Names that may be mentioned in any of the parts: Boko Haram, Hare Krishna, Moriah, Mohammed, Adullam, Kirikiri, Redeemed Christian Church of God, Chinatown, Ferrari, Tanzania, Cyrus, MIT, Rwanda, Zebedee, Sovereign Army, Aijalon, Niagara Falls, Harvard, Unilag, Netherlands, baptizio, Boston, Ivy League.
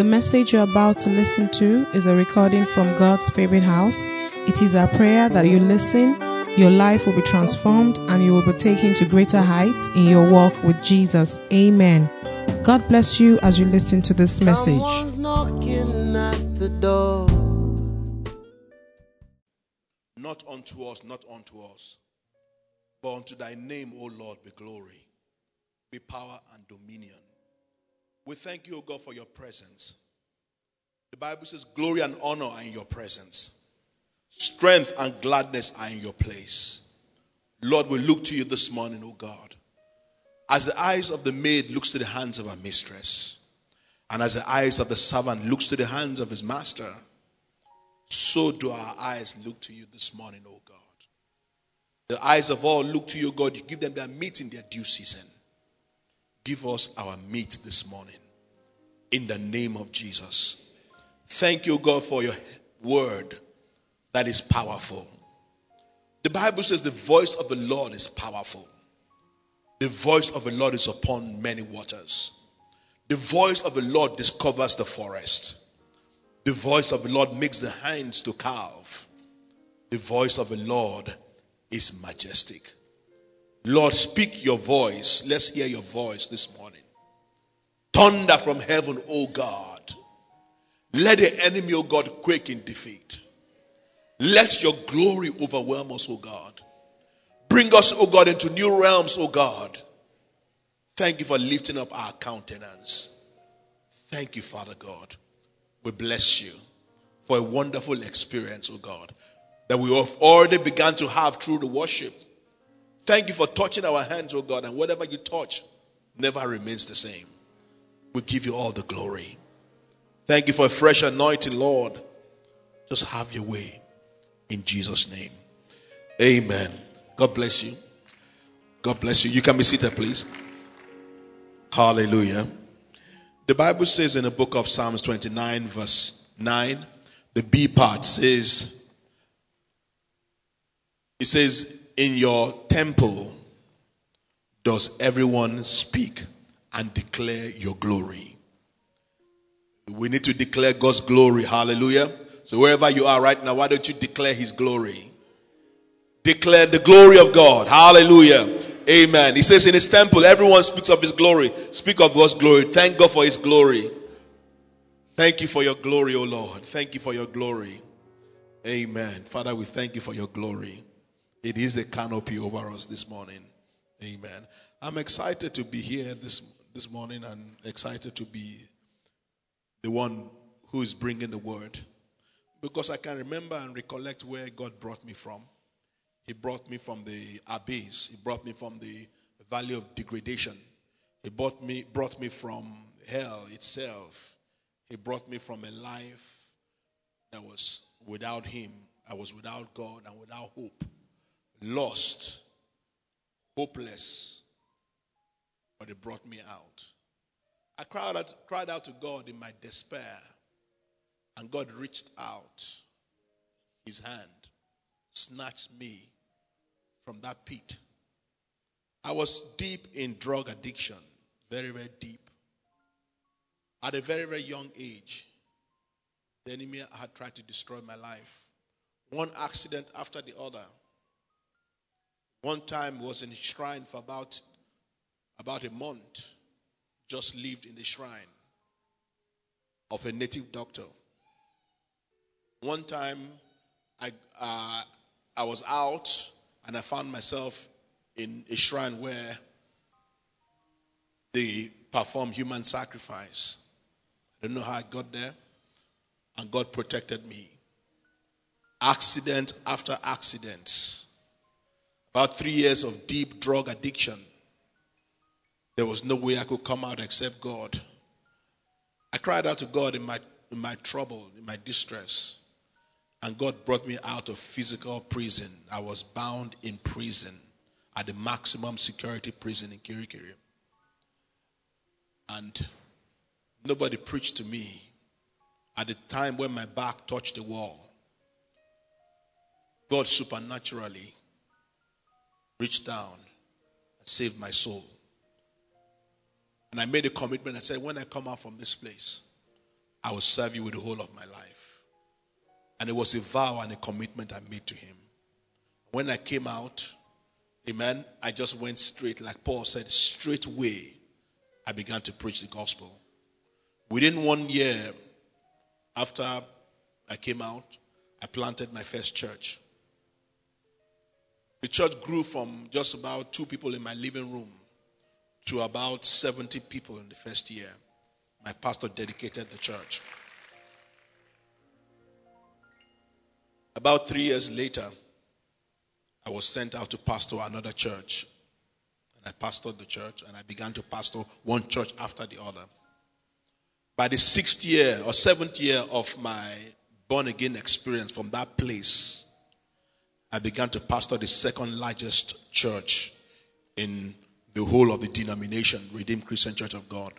The message you're about to listen to is a recording from God's favorite house. It is our prayer that you listen, your life will be transformed, and you will be taken to greater heights in your walk with Jesus. Amen. God bless you as you listen to this message. Someone's knocking at the door. Not unto us, not unto us, but unto thy name, O Lord, be glory, be power and dominion. We thank you, O God, for your presence. The Bible says glory and honor are in your presence. Strength and gladness are in your place. Lord, we look to you this morning, O God. As the eyes of the maid looks to the hands of her mistress, and as the eyes of the servant looks to the hands of his master, so do our eyes look to you this morning, O God. The eyes of all look to you, God. You give them their meat in their due season. Give us our meat this morning in the name of Jesus. Thank you, God, for your word that is powerful. The Bible says the voice of the Lord is powerful. The voice of the Lord is upon many waters. The voice of the Lord discovers the forest. The voice of the Lord makes the hinds to calve. The voice of the Lord is majestic. Lord, speak your voice. Let's hear your voice this morning. Thunder from heaven, O God. Let the enemy, O God, quake in defeat. Let your glory overwhelm us, O God. Bring us, O God, into new realms, O God. Thank you for lifting up our countenance. Thank you, Father God. We bless you for a wonderful experience, O God, that we have already begun to have through the worship. Thank you for touching our hands, O God, and whatever you touch never remains the same. We give you all the glory. Thank you for a fresh anointing, Lord. Just have your way in Jesus' name. Amen. God bless you. God bless you. You can be seated, please. Hallelujah. The Bible says in the book of Psalms 29, verse 9, the B part says, it says, in your temple does everyone speak and declare your glory. We need to declare God's glory. Hallelujah. So wherever you are right now, why don't you declare his glory? Declare the glory of God. Hallelujah. Amen. He says in his temple, everyone speaks of his glory. Speak of God's glory. Thank God for his glory. Thank you for your glory, O Lord. Thank you for your glory. Amen. Father, we thank you for your glory. It is the canopy over us this morning. Amen. I'm excited to be here this morning, and excited to be the one who is bringing the word, because I can remember and recollect where God brought me from. He brought me from the abyss. He brought me from the valley of degradation. He brought me from hell itself. He brought me from a life that was without him. I was without God and without hope. Lost, hopeless, but he brought me out. I cried out to God in my despair, and God reached out his hand, snatched me from that pit. I was deep in drug addiction, very, very deep. At a very, very young age, the enemy had tried to destroy my life. One accident after the other. One time was in a shrine for about a month. Just lived in the shrine of a native doctor. One time I was out and I found myself in a shrine where they perform human sacrifice. I don't know how I got there, and God protected me. Accident after accident. About 3 years of deep drug addiction. There was no way I could come out except God. I cried out to God in my trouble, in my distress. And God brought me out of physical prison. I was bound in prison at the maximum security prison in Kirikiri. And nobody preached to me at the time when my back touched the wall. God supernaturally reached down and saved my soul. And I made a commitment. I said, when I come out from this place, I will serve you with the whole of my life. And it was a vow and a commitment I made to him. When I came out, amen, I just went straight, like Paul said, straightway I began to preach the gospel. Within 1 year after I came out, I planted my first church. The church grew from just about 2 people in my living room to about 70 people in the first year. My pastor dedicated the church. About 3 years later, I was sent out to pastor another church. And I pastored the church, and I began to pastor one church after the other. By the 6th year or 7th year of my born-again experience from that place, I began to pastor the second largest church in the whole of the denomination, Redeemed Christian Church of God.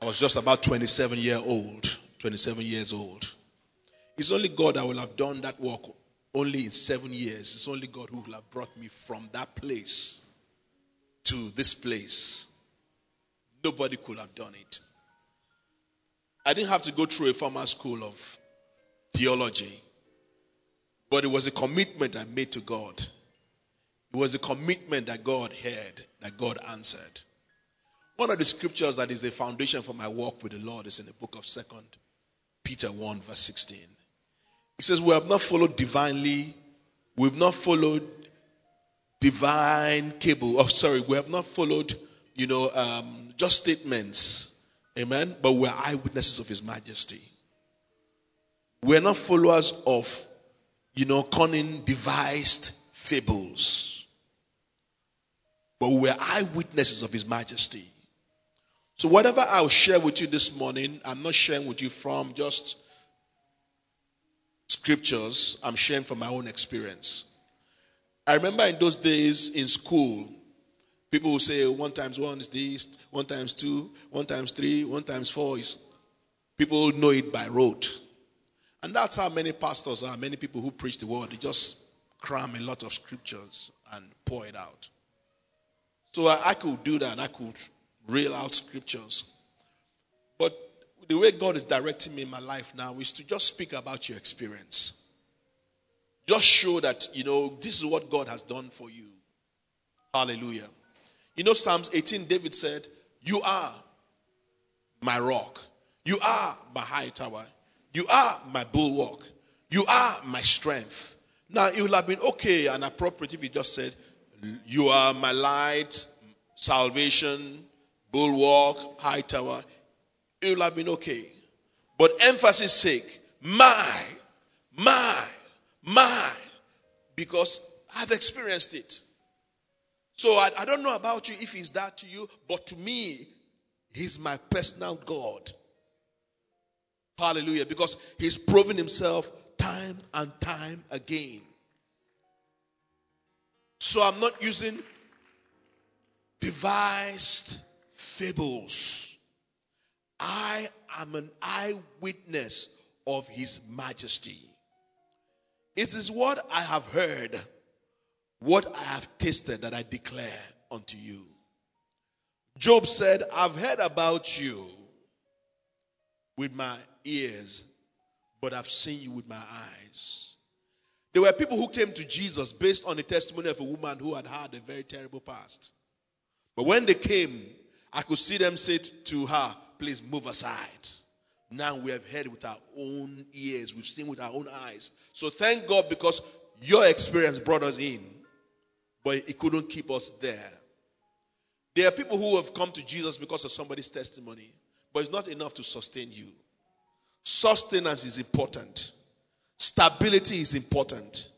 I was just about 27 years old. It's only God that will have done that work only in 7 years. It's only God who will have brought me from that place to this place. Nobody could have done it. I didn't have to go through a formal school of theology, but it was a commitment I made to God. It was a commitment that God heard, that God answered. One of the scriptures that is the foundation for my walk with the Lord is in the book of 2 Peter 1 verse 16. It says, we have not followed just statements, amen, but we are eyewitnesses of his majesty. We are not followers of, cunning devised fables, but we are eyewitnesses of his majesty. So whatever I'll share with you this morning, I'm not sharing with you from just scriptures. I'm sharing from my own experience. I remember in those days in school, people would say 1 times 1 is this, 1 times 2, 1 times 3, 1 times 4 is. People know it by rote. And that's how many pastors are, many people who preach the word. They just cram a lot of scriptures and pour it out. So I could do that. I could reel out scriptures. But the way God is directing me in my life now is to just speak about your experience. Just show that, this is what God has done for you. Hallelujah. Psalms 18, David said, you are my rock. You are my high tower. You are my bulwark. You are my strength. Now, it would have been okay and appropriate if he just said, you are my light, salvation, bulwark, high tower. It would have been okay. But emphasis sake, my, because I've experienced it. So I don't know about you if he's that to you, but to me, he's my personal God. Hallelujah, because he's proven himself time and time again. So I'm not using devised fables. I am an eyewitness of his majesty. It is what I have heard, what I have tasted that I declare unto you. Job said, I've heard about you with my ears, but I've seen you with my eyes. There were people who came to Jesus based on the testimony of a woman who had had a very terrible past. But when they came, I could see them say to her, please move aside. Now we have heard with our own ears, we've seen with our own eyes. So thank God, because your experience brought us in, but it couldn't keep us there. There are people who have come to Jesus because of somebody's testimony, but it's not enough to sustain you. Sustenance is important. Stability is important.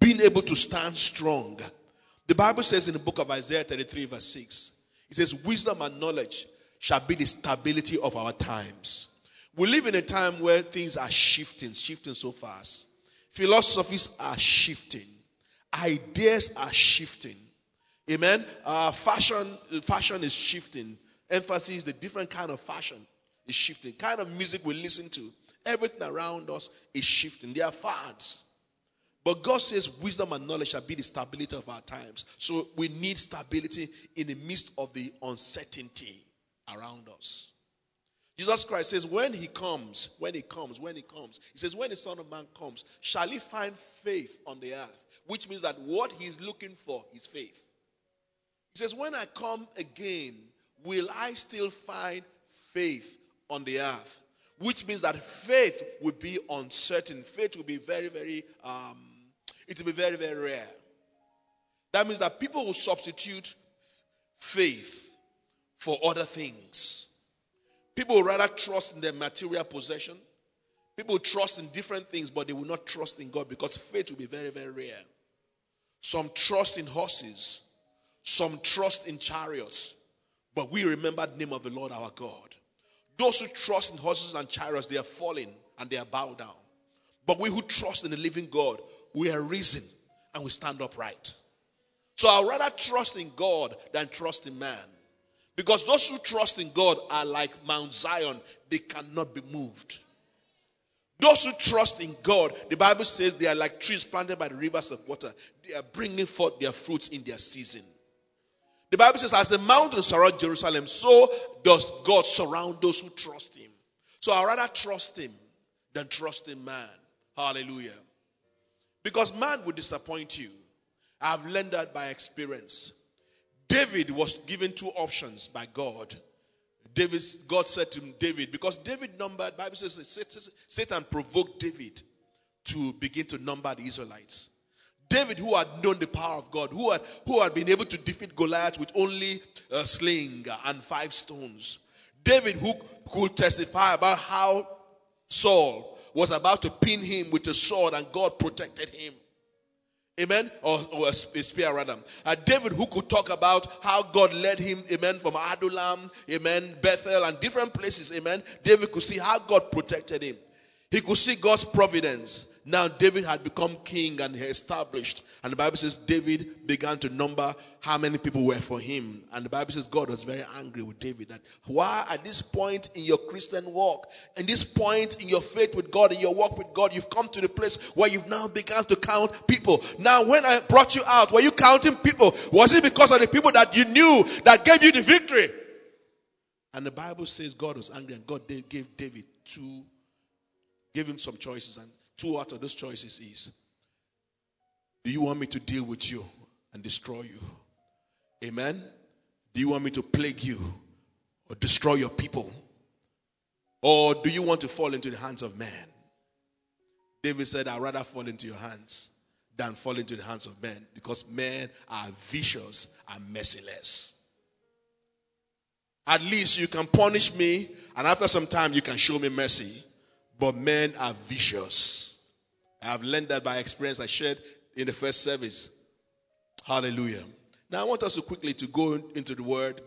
Being able to stand strong. The Bible says in the book of Isaiah 33 verse 6, it says, wisdom and knowledge shall be the stability of our times. We live in a time where things are shifting so fast. Philosophies are shifting. Ideas are shifting. Amen? Fashion is shifting. Emphasis, the different kind of fashion is shifting. Kind of music we listen to, everything around us is shifting. They are fads. But God says wisdom and knowledge shall be the stability of our times. So we need stability in the midst of the uncertainty around us. Jesus Christ says, when he comes, he says, when the Son of Man comes, shall he find faith on the earth? Which means that what he's looking for is faith. He says, when I come again, will I still find faith on the earth? Which means that faith will be uncertain. Faith will be very, very rare. That means that people will substitute faith for other things. People will rather trust in their material possession. People will trust in different things, but they will not trust in God because faith will be very, very rare. Some trust in horses. Some trust in chariots. But we remember the name of the Lord our God. Those who trust in horses and chariots, they are fallen and they are bowed down. But we who trust in the living God, we are risen and we stand upright. So I'd rather trust in God than trust in man. Because those who trust in God are like Mount Zion. They cannot be moved. Those who trust in God, the Bible says they are like trees planted by the rivers of water. They are bringing forth their fruits in their season. The Bible says, as the mountains surround Jerusalem, so does God surround those who trust him. So I'd rather trust him than trust in man. Hallelujah. Because man will disappoint you. I've learned that by experience. David was given two options by God. God said to him, David, because David numbered, the Bible says Satan provoked David to begin to number the Israelites. David, who had known the power of God, who had been able to defeat Goliath with only a sling and 5 stones. David, who could testify about how Saul was about to pin him with a sword and God protected him. Amen? Or a spear, rather. David, who could talk about how God led him, amen, from Adullam, amen, Bethel, and different places, amen. David could see how God protected him. He could see God's providence. Now, David had become king and established. And the Bible says David began to number how many people were for him. And the Bible says God was very angry with David. That why at this point in your Christian walk, in this point in your faith with God, in your walk with God, you've come to the place where you've now begun to count people. Now, when I brought you out, were you counting people? Was it because of the people that you knew that gave you the victory? And the Bible says God was angry and God gave David gave him some choices, and 2 out of those choices is, do you want me to deal with you and destroy you? Amen? Do you want me to plague you or destroy your people? Or do you want to fall into the hands of man? David said, I'd rather fall into your hands than fall into the hands of men, because men are vicious and merciless. At least you can punish me, and after some time you can show me mercy. But men are vicious. I have learned that by experience. I shared in the first service. Hallelujah. Now I want us to quickly to go into the word.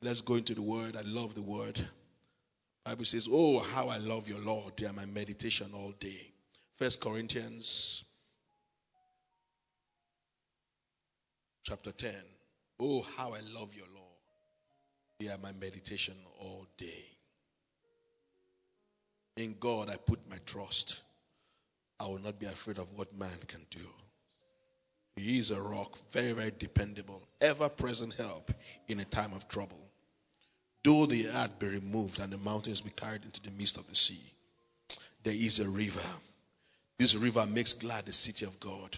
Let's go into the word. I love the word. The Bible says, oh, how I love your Lord. They are my meditation all day. 1 Corinthians chapter 10. Oh, how I love your Lord. They are my meditation all day. In God, I put my trust. I will not be afraid of what man can do. He is a rock, very, very dependable, ever-present help in a time of trouble. Though the earth be removed and the mountains be carried into the midst of the sea, there is a river. This river makes glad the city of God.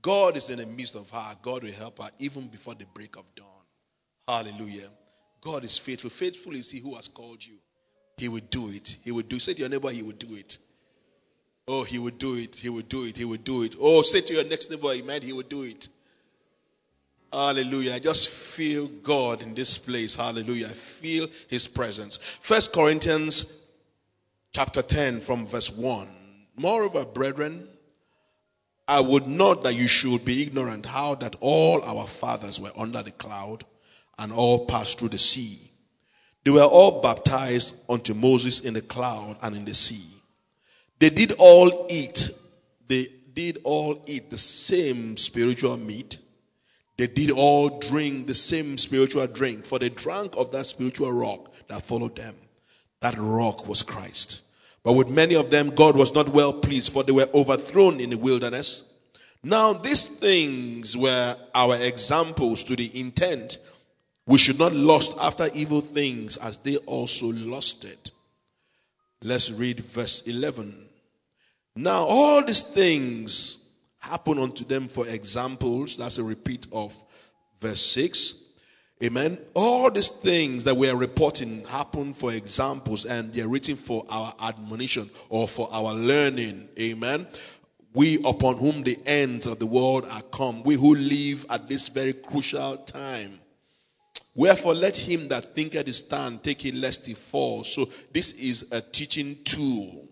God is in the midst of her. God will help her even before the break of dawn. Hallelujah. God is faithful. Faithful is he who has called you. He would do it. He would do it. Say to your neighbor, he would do it. Oh, he would do it. He would do it. He would do it. Oh, say to your next neighbor, amen, he would do it. Hallelujah. I just feel God in this place. Hallelujah. I feel his presence. 1 Corinthians chapter 10 from verse 1. Moreover, brethren, I would not that you should be ignorant how that all our fathers were under the cloud and all passed through the sea. They were all baptized unto Moses in the cloud and in the sea. They did all eat the same spiritual meat. They did all drink the same spiritual drink, for they drank of that spiritual rock that followed them. That rock was Christ. But with many of them God was not well pleased, for they were overthrown in the wilderness. Now these things were our examples to the intent We should not lust after evil things as they also lusted. Let's read verse 11. Now all these things happen unto them for examples. That's a repeat of verse 6. Amen. All these things that we are reporting happen for examples, and they are written for our admonition or for our learning. Amen. We upon whom the ends of the world are come, we who live at this very crucial time. Wherefore let him that thinketh his stand take it lest he fall. So this is a teaching tool.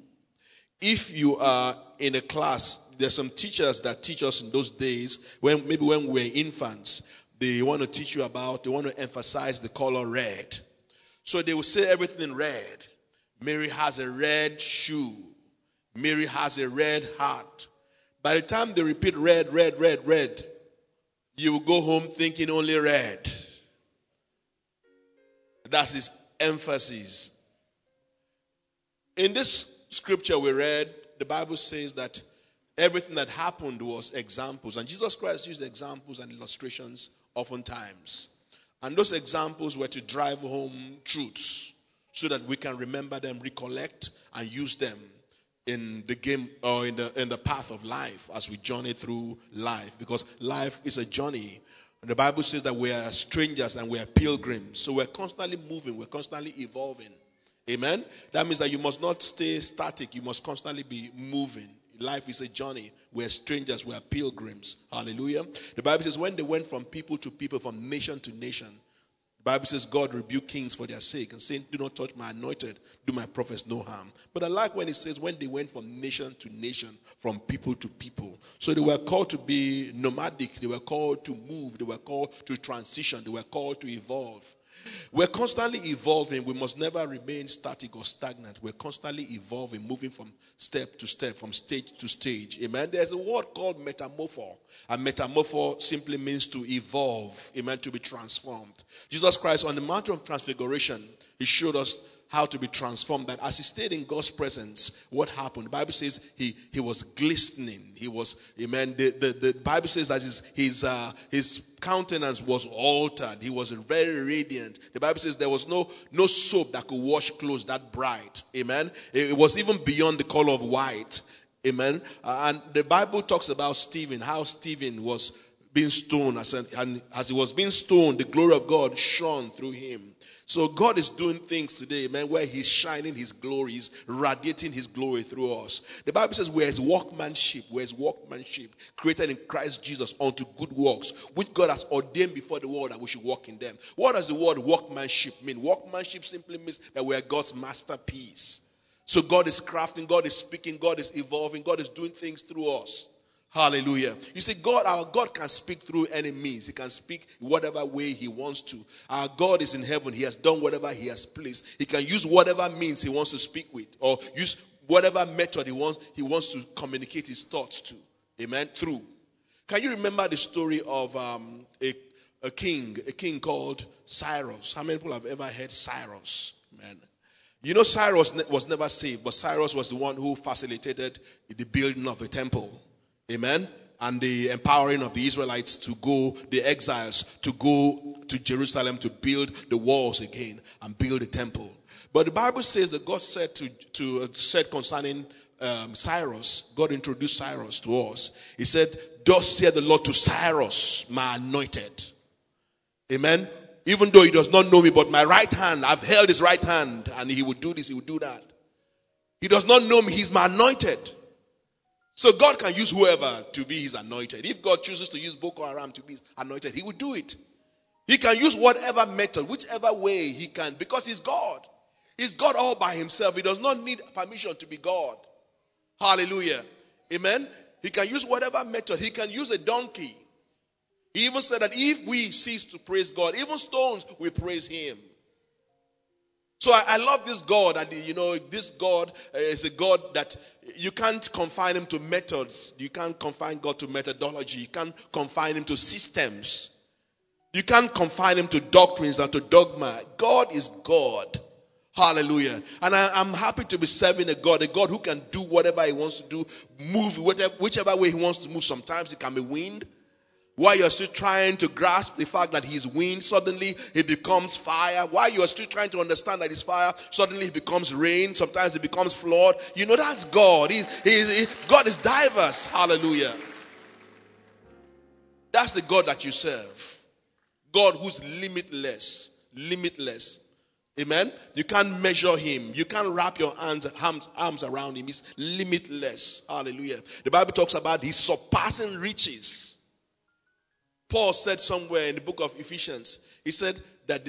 If you are in a class, there are some teachers that teach us in those days, when we were infants. They want to teach you about, they want to emphasize the color red. So they will say everything in red. Mary has a red shoe. Mary has a red hat. By the time they repeat red, red, red, red, you will go home thinking only red. That's his emphasis. In this scripture we read, the Bible says that everything that happened was examples. And Jesus Christ used examples and illustrations oftentimes. And those examples were to drive home truths so that we can remember them, recollect, and use them in the game or in the path of life as we journey through life. Because life is a journey. And the Bible says that we are strangers and we are pilgrims. So we're constantly moving. We're constantly evolving. Amen? That means that you must not stay static. You must constantly be moving. Life is a journey. We're strangers. We're pilgrims. Hallelujah. The Bible says when they went from people to people, from nation to nation, the Bible says God rebuked kings for their sake and saying, do not touch my anointed, do my prophets no harm. But I like when it says when they went from nation to nation, from people to people. So they were called to be nomadic. They were called to move. They were called to transition. They were called to evolve. We're constantly evolving. We must never remain static or stagnant. We're constantly evolving, moving from step to step, from stage to stage. Amen. There's a word called metamorpho. And metamorpho simply means to evolve. Amen. To be transformed. Jesus Christ on the Mount of Transfiguration, he showed us how to be transformed. That as he stayed in God's presence, what happened? The Bible says he was glistening. He was, amen. The Bible says that his countenance was altered. He was very radiant. The Bible says there was no soap that could wash clothes that bright. Amen. It was even beyond the color of white. Amen. And the Bible talks about Stephen, how Stephen was being stoned. And as he was being stoned, the glory of God shone through him. So God is doing things today, amen, where he's shining his glory, he's radiating his glory through us. The Bible says where his workmanship created in Christ Jesus unto good works, which God has ordained before the world that we should walk in them. What does the word workmanship mean? Workmanship simply means that we are God's masterpiece. So God is crafting, God is speaking, God is evolving, God is doing things through us. Hallelujah. You see, our God can speak through any means. He can speak whatever way he wants to. Our God is in heaven. He has done whatever he has placed. He can use whatever means he wants to speak with, or use whatever method he wants to communicate his thoughts to. Amen. Through. Can you remember the story of a king called Cyrus? How many people have ever heard Cyrus? Man. You know, Cyrus was never saved, but Cyrus was the one who facilitated the building of the temple. Amen. And the empowering of the Israelites to go, the exiles, to go to Jerusalem to build the walls again and build the temple. But the Bible says that God said said concerning Cyrus, God introduced Cyrus to us. He said, thus saith the Lord to Cyrus, my anointed. Amen. Even though he does not know me, but my right hand, I've held his right hand, and he would do this, he would do that. He does not know me, he's my anointed. So God can use whoever to be his anointed. If God chooses to use Boko Haram to be his anointed, he will do it. He can use whatever method, whichever way he can, because he's God. He's God all by himself. He does not need permission to be God. Hallelujah. Amen. He can use whatever method. He can use a donkey. He even said that if we cease to praise God, even stones will praise him. So I love this God, and you know, this God is a God that you can't confine him to methods. You can't confine God to methodology. You can't confine him to systems. You can't confine him to doctrines and to dogma. God is God. Hallelujah. And I'm happy to be serving a God who can do whatever he wants to do, move whichever way he wants to move. Sometimes it can be wind. While you're still trying to grasp the fact that he's wind, suddenly it becomes fire. While you're still trying to understand that it's fire, suddenly it becomes rain. Sometimes it becomes flood. You know, that's God. God is diverse. Hallelujah. That's the God that you serve. God who's limitless. Limitless. Amen? You can't measure him. You can't wrap your arms around him. He's limitless. Hallelujah. The Bible talks about his surpassing riches. Paul said somewhere in the book of Ephesians, he said that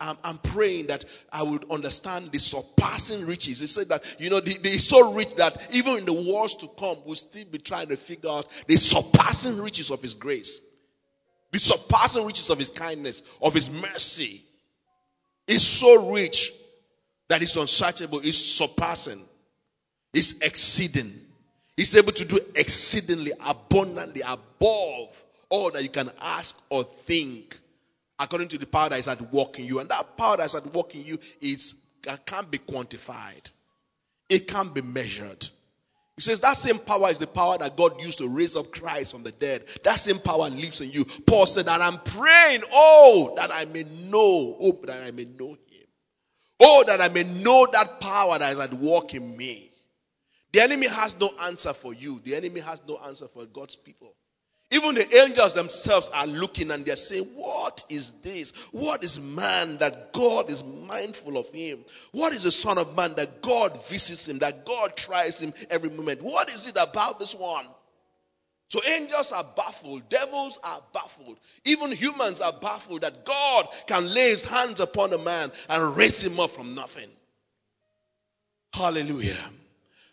I'm praying that I would understand the surpassing riches. He said that, you know, they are so rich that even in the wars to come, we'll still be trying to figure out the surpassing riches of his grace, the surpassing riches of his kindness, of his mercy. It's so rich that it's unsearchable, it's surpassing, it's exceeding. He's able to do exceedingly, abundantly, above all that you can ask or think, according to the power that is at work in you. And that power that is at work in you can't be quantified. It can't be measured. He says that same power is the power that God used to raise up Christ from the dead. That same power lives in you. Paul said that I'm praying, that I may know him. Oh, that I may know that power that is at work in me. The enemy has no answer for you. The enemy has no answer for God's people. Even the angels themselves are looking and they're saying, what is this? What is man that God is mindful of him? What is the son of man that God visits him, that God tries him every moment? What is it about this one? So angels are baffled. Devils are baffled. Even humans are baffled that God can lay his hands upon a man and raise him up from nothing. Hallelujah.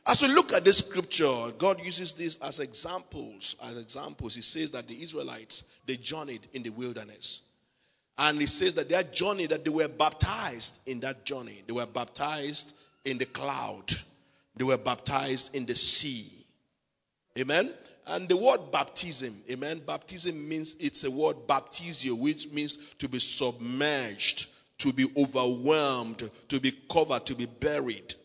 As we look at this scripture, God uses this as examples. He says that the Israelites, they journeyed in the wilderness. And he says that their journey, that they were baptized in that journey. They were baptized in the cloud. They were baptized in the sea. Amen? And the word baptism, amen? Baptism means, it's a word baptizio, which means to be submerged, to be overwhelmed, to be covered, to be buried.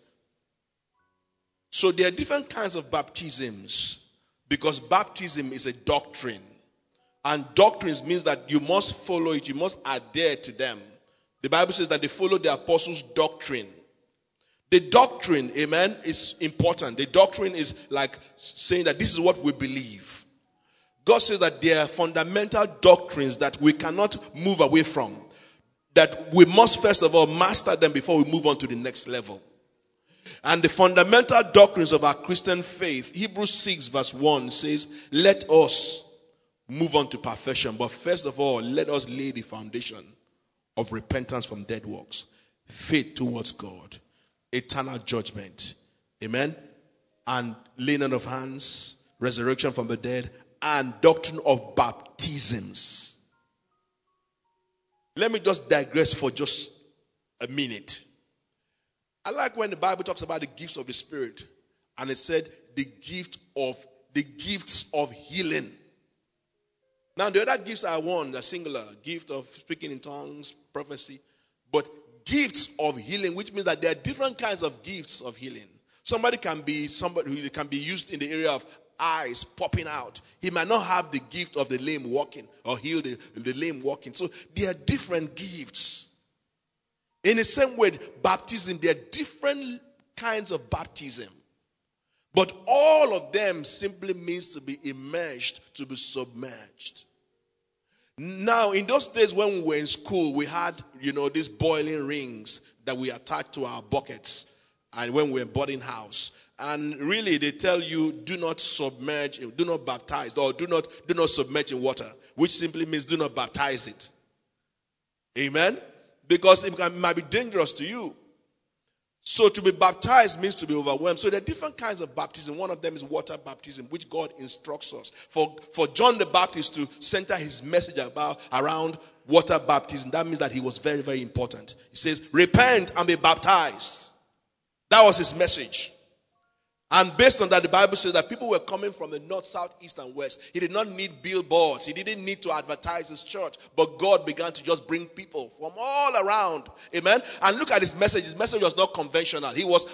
So there are different kinds of baptisms because baptism is a doctrine. And doctrines means that you must follow it. You must adhere to them. The Bible says that they follow the apostles' doctrine. The doctrine, amen, is important. The doctrine is like saying that this is what we believe. God says that there are fundamental doctrines that we cannot move away from. That we must first of all master them before we move on to the next level. And the fundamental doctrines of our Christian faith, Hebrews 6 verse 1 says, let us move on to perfection. But first of all, let us lay the foundation of repentance from dead works, faith towards God, eternal judgment, amen, and laying on of hands, resurrection from the dead, and doctrine of baptisms. Let me just digress for just a minute. I like when the Bible talks about the gifts of the Spirit, and it said the gifts of healing. Now the other gifts are one, the singular gift of speaking in tongues, prophecy, but gifts of healing, which means that there are different kinds of gifts of healing. Somebody can be used in the area of eyes popping out. He might not have the gift of the lame walking or heal the lame walking. So there are different gifts. In the same way, baptism, there are different kinds of baptism. But all of them simply means to be immersed, to be submerged. Now, in those days when we were in school, we had, these boiling rings that we attached to our buckets. And when we were boarding house. And really, they tell you, do not submerge, do not baptize, or do not submerge in water. Which simply means do not baptize it. Amen? Because it might be dangerous to you. So to be baptized means to be overwhelmed. So there are different kinds of baptism. One of them is water baptism, which God instructs us. For John the Baptist to center his message around water baptism, that means that he was very, very important. He says, repent and be baptized. That was his message. And based on that, the Bible says that people were coming from the north, south, east, and west. He did not need billboards. He didn't need to advertise his church. But God began to just bring people from all around. Amen? And look at his message. His message was not conventional. He was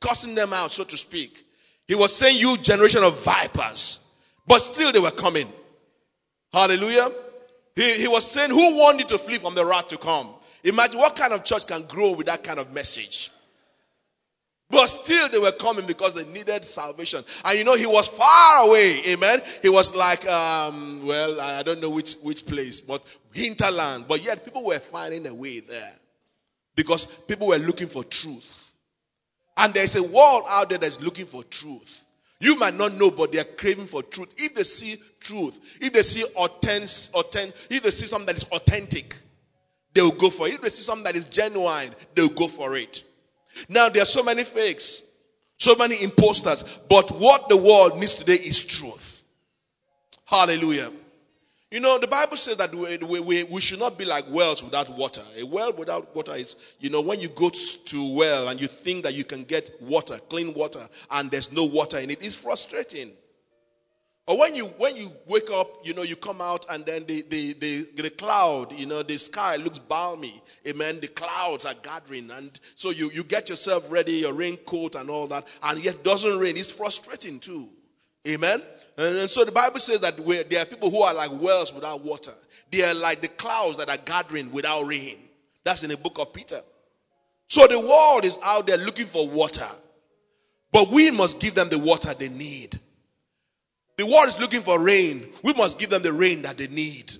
cussing them out, so to speak. He was saying, you generation of vipers. But still they were coming. Hallelujah. He was saying, who warned you to flee from the wrath to come? Imagine what kind of church can grow with that kind of message. But still they were coming because they needed salvation. And you know, he was far away, amen? He was like, well, I don't know which place, but hinterland. But yet people were finding a way there because people were looking for truth. And there's a world out there that's looking for truth. You might not know, but they're craving for truth. If they see truth, if they see if they see something that is authentic, they will go for it. If they see something that is genuine, they will go for it. Now, there are so many fakes, so many imposters, but what the world needs today is truth. Hallelujah. You know, the Bible says that we should not be like wells without water. A well without water is, you know, when you go to a well and you think that you can get water, clean water, and there's no water in it, it's frustrating. Or when you wake up, you know, you come out and then the cloud, you know, the sky looks balmy. Amen. The clouds are gathering. And so you get yourself ready, your raincoat and all that. And yet it doesn't rain. It's frustrating too. Amen. And so the Bible says that there are people who are like wells without water. They are like the clouds that are gathering without rain. That's in the book of Peter. So the world is out there looking for water. But we must give them the water they need. The world is looking for rain. We must give them the rain that they need.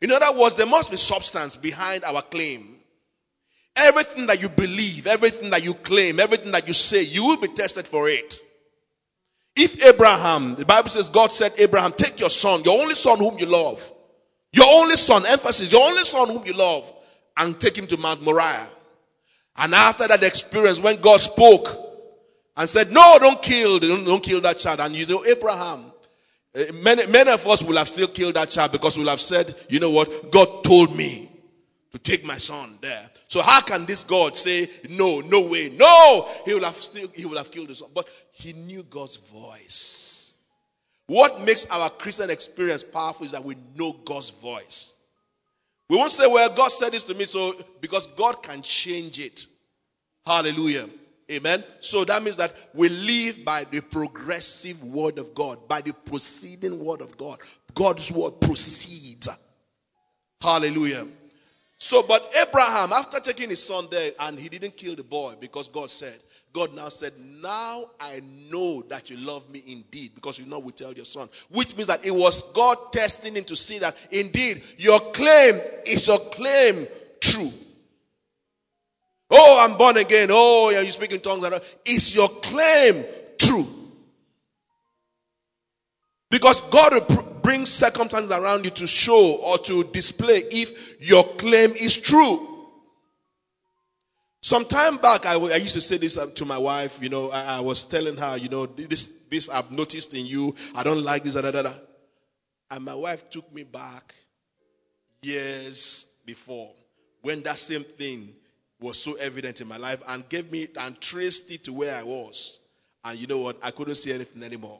In other words, there must be substance behind our claim. Everything that you believe, everything that you claim, everything that you say, you will be tested for it. If Abraham, the Bible says God said, Abraham, take your son, your only son whom you love. Your only son, emphasis, your only son whom you love. And take him to Mount Moriah. And after that experience, when God spoke and said, no, don't kill that child. And you say, Abraham. Many of us will have still killed that child because we'll have said, you know what, God told me to take my son there. So how can this God say, no way, no? He will have killed his son. But he knew God's voice. What makes our Christian experience powerful is that we know God's voice. We won't say, well, God said this to me, so because God can change it. Hallelujah. Amen. So that means that we live by the progressive word of God, by the proceeding word of God. God's word proceeds. Hallelujah. So, but Abraham, after taking his son there, and he didn't kill the boy because God now said, now I know that you love me indeed, because you now withheld your son. Which means that it was God testing him to see that indeed your claim true. Oh, I'm born again. Oh, yeah, you speak in tongues. Is your claim true? Because God will bring circumstances around you to show or to display if your claim is true. Some time back, I used to say this to my wife. You know, I was telling her, you know, this I've noticed in you. I don't like this. And my wife took me back years before when that same thing was so evident in my life and gave me and traced it to where I was. And you know what? I couldn't see anything anymore.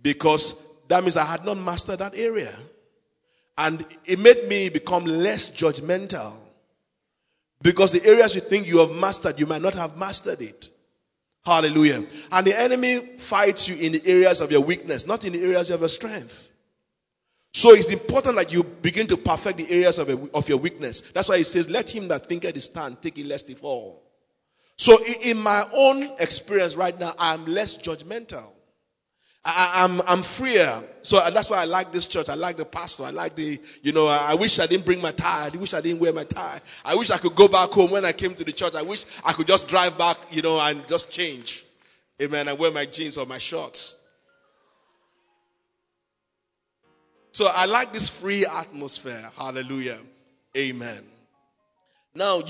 Because that means I had not mastered that area. And it made me become less judgmental. Because the areas you think you have mastered, you might not have mastered it. Hallelujah. And the enemy fights you in the areas of your weakness, not in the areas of your strength. So it's important that you begin to perfect the areas of your weakness. That's why he says, let him that thinketh stand, take it lest he fall. So in my own experience right now, I'm less judgmental. I'm freer. So that's why I like this church. I like the pastor. I like the, you know, I wish I didn't bring my tie. I wish I didn't wear my tie. I wish I could go back home when I came to the church. I wish I could just drive back, you know, and just change. Amen. I wear my jeans or my shorts. So I like this free atmosphere. Hallelujah. Amen. Now,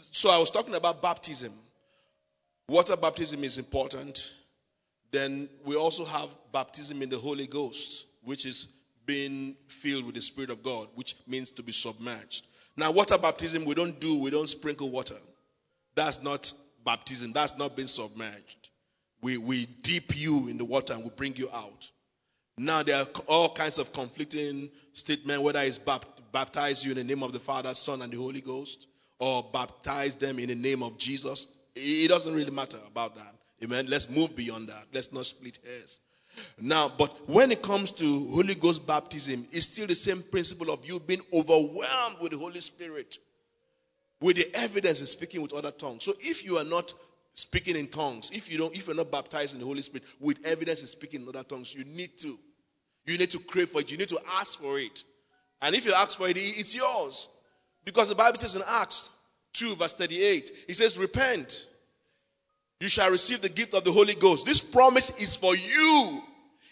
so I was talking about baptism. Water baptism is important. Then we also have baptism in the Holy Ghost, which is being filled with the Spirit of God, which means to be submerged. Now, water baptism, we don't sprinkle water. That's not baptism. That's not being submerged. We dip you in the water and we bring you out. Now there are all kinds of conflicting statements, whether it's baptize you in the name of the Father, Son, and the Holy Ghost, or baptize them in the name of Jesus. It doesn't really matter about that. Amen. Let's move beyond that. Let's not split hairs. Now, but when it comes to Holy Ghost baptism, it's still the same principle of you being overwhelmed with the Holy Spirit, with the evidence in speaking with other tongues. So if you are not speaking in tongues, if you're not baptized in the Holy Spirit with evidence in speaking in other tongues, you need to crave for it. You need to ask for it. And if you ask for it, it's yours. Because the Bible says in Acts 2 verse 38, it says, repent. You shall receive the gift of the Holy Ghost. This promise is for you.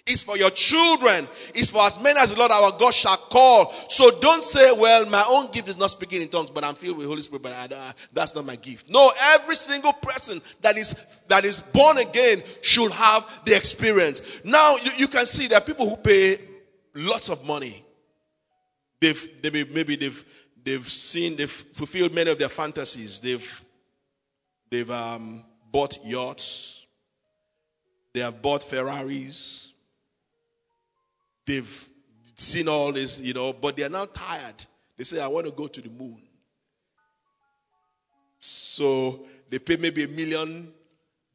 It's for your children. It's for as many as the Lord our God shall call. So don't say, well, my own gift is not speaking in tongues, but I'm filled with the Holy Spirit, but that's not my gift. No, every single person that is born again should have the experience. Now, you can see there are people who pay lots of money. They've fulfilled many of their fantasies. They've bought yachts. They have bought Ferraris. They've seen all this, but they are now tired. They say, I want to go to the moon. So they pay maybe $1 million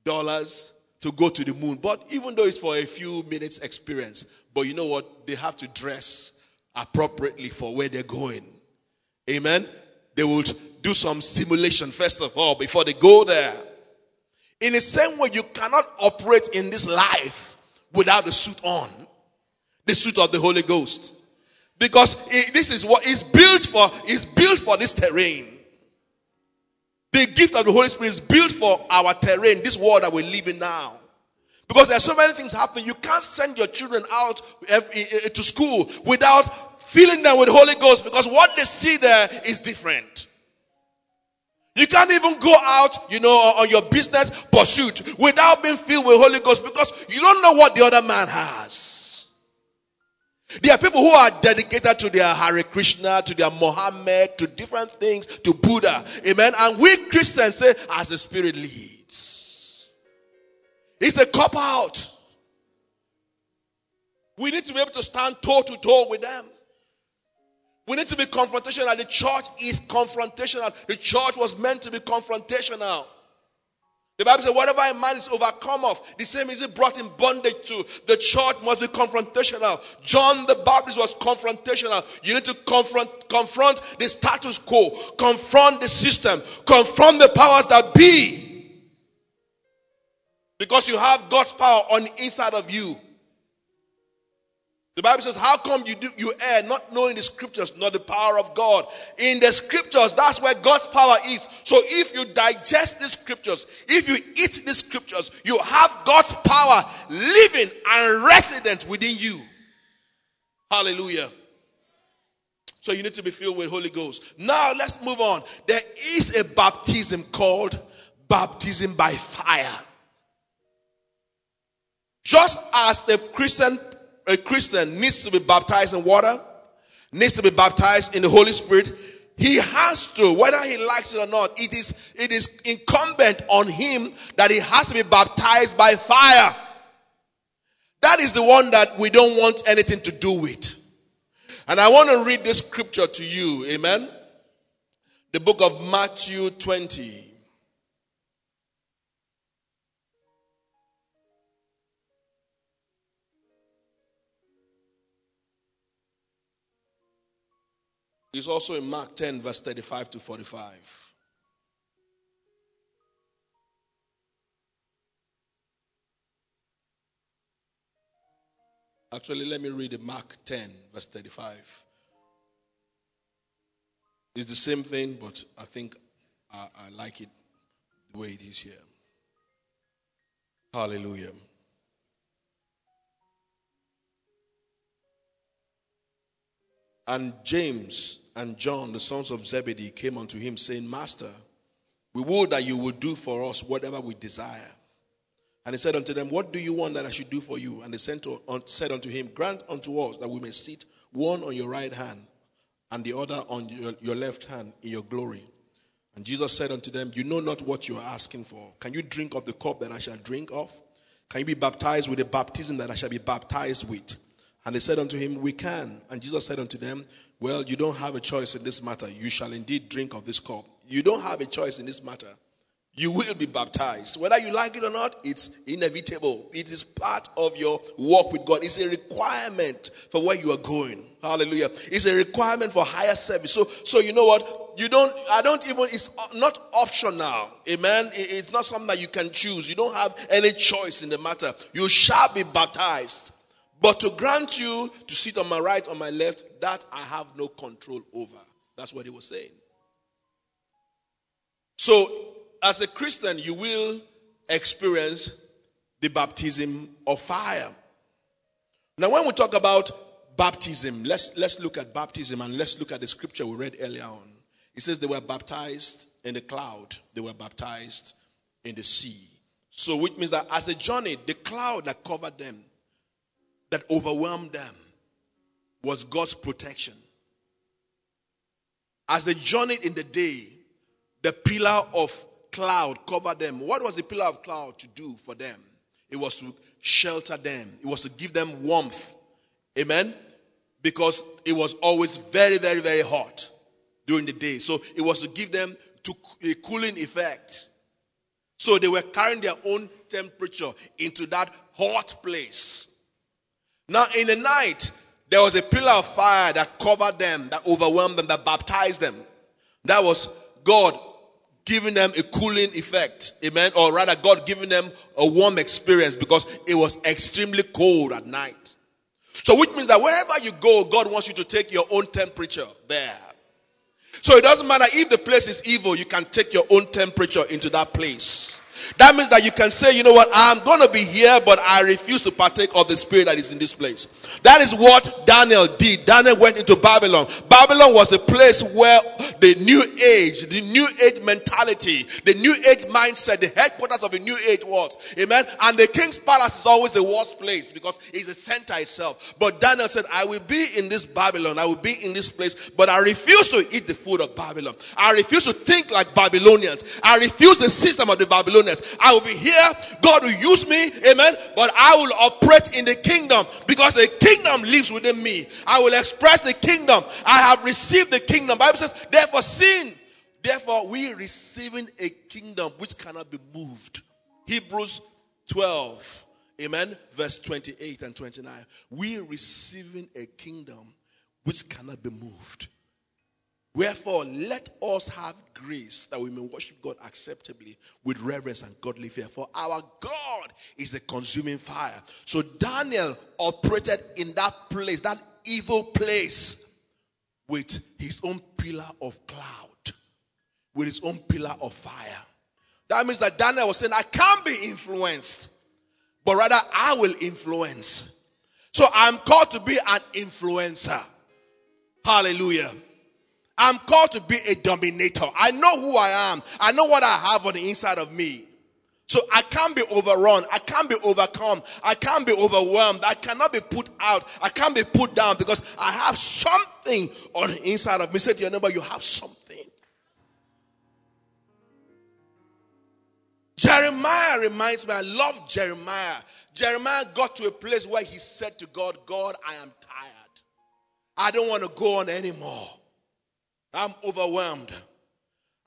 to go to the moon. But even though it's for a few minutes experience, but you know what? They have to dress appropriately for where they're going. Amen? They would do some simulation first of all before they go there. In the same way, you cannot operate in this life without the suit on. The suit of the Holy Ghost. Because this is what is built for. It's built for this terrain. The gift of the Holy Spirit is built for our terrain, this world that we live in now. Because there are so many things happening. You can't send your children out to school without filling them with the Holy Ghost, because what they see there is different. You can't even go out, on your business pursuit without being filled with the Holy Ghost, because you don't know what the other man has. There are people who are dedicated to their Hare Krishna, to their Mohammed, to different things, to Buddha. Amen. And we Christians say, as the Spirit leads. It's a cop-out. We need to be able to stand toe-to-toe with them. We need to be confrontational. The church is confrontational. The church was meant to be confrontational. The Bible says, whatever a man is overcome of, the same is he brought in bondage to. The church must be confrontational. John the Baptist was confrontational. You need to confront the status quo. Confront the system. Confront the powers that be. Because you have God's power on the inside of you. The Bible says, how come you err, not knowing the scriptures, not the power of God? In the scriptures, that's where God's power is. So if you digest the scriptures, if you eat the scriptures, you have God's power living and resident within you. Hallelujah. So you need to be filled with Holy Ghost. Now let's move on. There is a baptism called baptism by fire. Just as a Christian needs to be baptized in water, needs to be baptized in the Holy Spirit, he has to, whether he likes it or not, it is incumbent on him that he has to be baptized by fire. That is the one that we don't want anything to do with. And I want to read this scripture to you, amen? The book of Matthew 20. It's also in Mark 10, verse 35 to 45. Actually, let me read it. Mark 10, verse 35. It's the same thing, but I think I like it the way it is here. Hallelujah. And James and John, the sons of Zebedee, came unto him, saying, Master, we would that you would do for us whatever we desire. And he said unto them, What do you want that I should do for you? And they said unto him, Grant unto us that we may sit one on your right hand and the other on your left hand in your glory. And Jesus said unto them, You know not what you are asking for. Can you drink of the cup that I shall drink of? Can you be baptized with the baptism that I shall be baptized with? And they said unto him, We can. And Jesus said unto them, Well, you don't have a choice in this matter. You shall indeed drink of this cup. You don't have a choice in this matter. You will be baptized. Whether you like it or not, it's inevitable. It is part of your walk with God. It's a requirement for where you are going. Hallelujah. It's a requirement for higher service. So you know what? It's not optional. Amen. It's not something that you can choose. You don't have any choice in the matter. You shall be baptized. But to grant you to sit on my right, on my left, that I have no control over. That's what he was saying. So, as a Christian, you will experience the baptism of fire. Now, when we talk about baptism, let's look at baptism and let's look at the scripture we read earlier on. It says they were baptized in the cloud. They were baptized in the sea. So, which means that as they journeyed, the cloud that covered them, that overwhelmed them, was God's protection. As they journeyed in the day, the pillar of cloud covered them. What was the pillar of cloud to do for them? It was to shelter them. It was to give them warmth. Amen? Because it was always very, very, very hot during the day. So it was to give them a cooling effect. So they were carrying their own temperature into that hot place. Now in the night, there was a pillar of fire that covered them, that overwhelmed them, that baptized them. That was God giving them a cooling effect, amen, or rather God giving them a warm experience because it was extremely cold at night. So which means that wherever you go, God wants you to take your own temperature there. So it doesn't matter if the place is evil, you can take your own temperature into that place. That means that you can say, you know what, I'm going to be here, but I refuse to partake of the spirit that is in this place. That is what Daniel did. Daniel went into Babylon. Babylon was the place where the new age mentality, the new age mindset, the headquarters of the new age was. Amen. And the king's palace is always the worst place because it's the center itself. But Daniel said, I will be in this Babylon. I will be in this place, but I refuse to eat the food of Babylon. I refuse to think like Babylonians. I refuse the system of the Babylonians. I will be here. God will use me. Amen. But I will operate in the kingdom because the kingdom lives within me. I will express the kingdom. I have received the kingdom. Bible says, therefore we receiving a kingdom which cannot be moved. Hebrews 12. Amen. Verse 28 and 29. We receiving a kingdom which cannot be moved. Wherefore, let us have grace that we may worship God acceptably with reverence and godly fear. For our God is the consuming fire. So Daniel operated in that place, that evil place, with his own pillar of cloud, with his own pillar of fire. That means that Daniel was saying, I can't be influenced, but rather I will influence. So I'm called to be an influencer. Hallelujah. I'm called to be a dominator. I know who I am. I know what I have on the inside of me. So I can't be overrun. I can't be overcome. I can't be overwhelmed. I cannot be put out. I can't be put down because I have something on the inside of me. Say to your neighbor, you have something. Jeremiah reminds me, I love Jeremiah. Jeremiah got to a place where he said to God, God, I am tired. I don't want to go on anymore. I'm overwhelmed.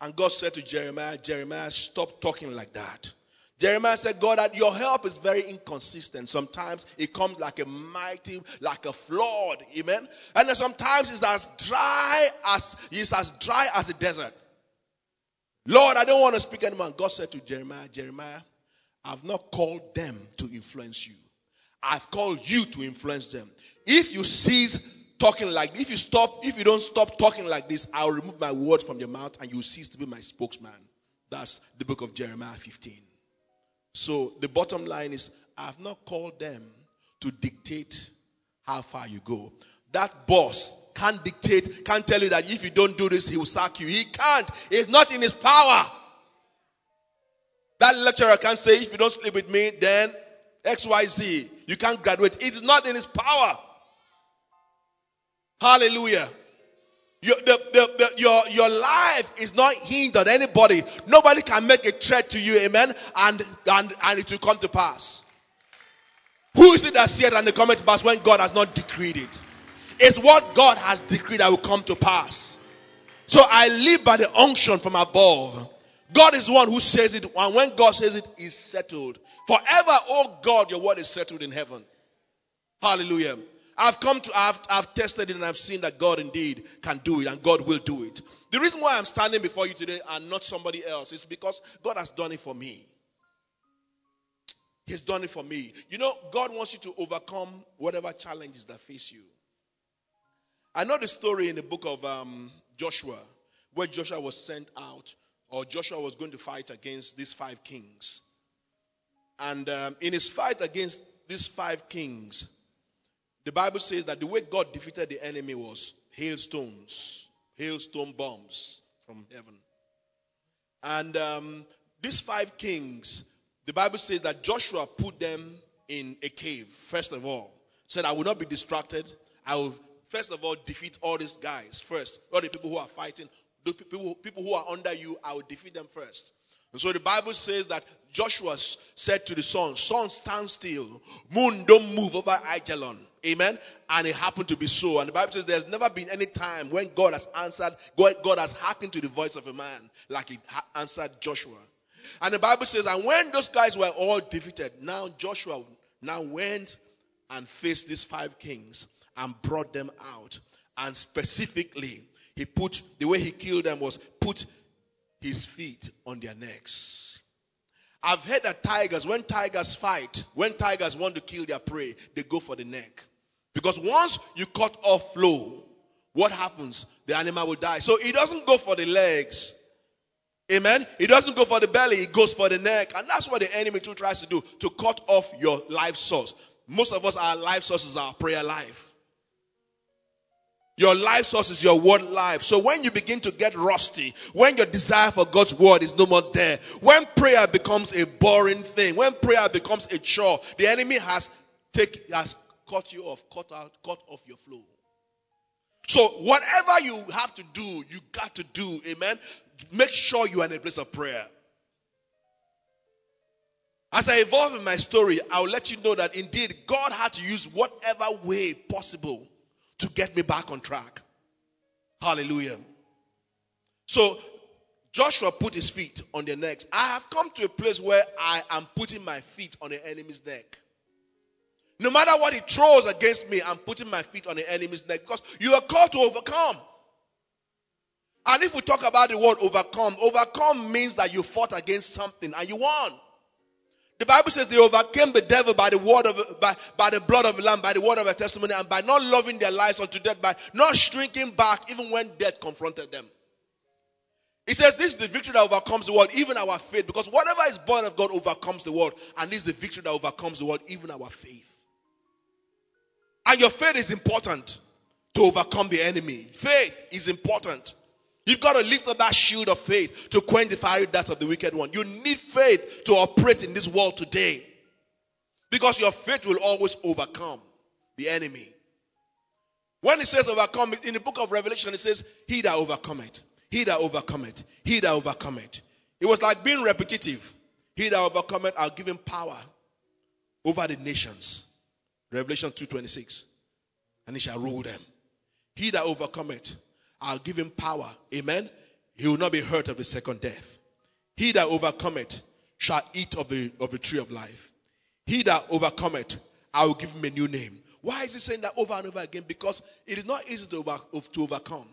And God said to Jeremiah, Jeremiah, stop talking like that. Jeremiah said, God, that your help is very inconsistent. Sometimes it comes like a mighty, like a flood. Amen. And then sometimes it's as dry as a desert. Lord, I don't want to speak anymore. And God said to Jeremiah, Jeremiah, I've not called them to influence you. I've called you to influence them. If you cease talking like this, if you don't stop talking like this, I'll remove my words from your mouth and you'll cease to be my spokesman. That's the book of Jeremiah 15. So the bottom line is, I have not called them to dictate how far you go. That boss can't tell you that if you don't do this, he will sack you. He can't. It's not in his power. That lecturer can't say, if you don't sleep with me, then XYZ, you can't graduate. It's not in his power. Hallelujah. Your life is not hinged on anybody. Nobody can make a threat to you, amen, and it will come to pass. Who is it that seeth and it cometh to pass when God has not decreed it? It's what God has decreed that will come to pass. So I live by the unction from above. God is the one who says it, and when God says it, it's settled. Forever, oh God, your word is settled in heaven. Hallelujah. I've tested it, and I've seen that God indeed can do it, and God will do it. The reason why I'm standing before you today and not somebody else is because God has done it for me. He's done it for me. You know, God wants you to overcome whatever challenges that face you. I know the story in the book of Joshua, where Joshua was sent out, or Joshua was going to fight against these five kings. And in his fight against these five kings, the Bible says that the way God defeated the enemy was hailstone bombs from heaven. And these five kings, the Bible says that Joshua put them in a cave, first of all. Said, I will not be distracted. I will, first of all, defeat all these guys first. All the people who are fighting, the people who are under you, I will defeat them first. And so the Bible says that Joshua said to the sun, sun, stand still. Moon, don't move over Aijalon. Amen. And it happened to be so. And the Bible says there's never been any time when God has answered, God has hearkened to the voice of a man like he answered Joshua. And the Bible says, and when those guys were all defeated, now Joshua now went and faced these five kings and brought them out. And specifically, he put, the way he killed them was put his feet on their necks. I've heard that tigers, when tigers fight, when tigers want to kill their prey, they go for the neck. Because once you cut off flow, what happens? The animal will die. So it doesn't go for the legs. Amen? It doesn't go for the belly, it goes for the neck. And that's what the enemy too tries to do, to cut off your life source. Most of us, our life source is our prayer life. Your life source is your word life. So when you begin to get rusty, when your desire for God's word is no more there, when prayer becomes a boring thing, when prayer becomes a chore, the enemy has cut you off, cut off your flow. So whatever you have to do, you got to do. Amen. Make sure you are in a place of prayer. As I evolve in my story, I'll let you know that indeed God had to use whatever way possible to get me back on track. Hallelujah. So Joshua put his feet on their necks. I have come to a place where I am putting my feet on the enemy's neck. No matter what he throws against me, I'm putting my feet on the enemy's neck, because you are called to overcome. And if we talk about the word overcome, overcome means that you fought against something and you won. The Bible says they overcame the devil by the word of by the blood of the Lamb, by the word of their testimony, and by not loving their lives unto death, by not shrinking back even when death confronted them. It says this is the victory that overcomes the world, even our faith. Because whatever is born of God overcomes the world. And this is the victory that overcomes the world, even our faith. And your faith is important to overcome the enemy. Faith is important. You've got to lift up that shield of faith to quench the fiery darts of the wicked one. You need faith to operate in this world today, because your faith will always overcome the enemy. When it says overcome, in the book of Revelation, it says, he that overcometh, he that overcometh, he that overcometh. It was like being repetitive. He that overcometh, I'll give him power over the nations. Revelation 2:26. And he shall rule them. He that overcometh, I'll give him power. Amen. He will not be hurt of the second death. He that overcometh shall eat of the tree of life. He that overcometh, I will give him a new name. Why is he saying that over and over again? Because it is not easy to overcome.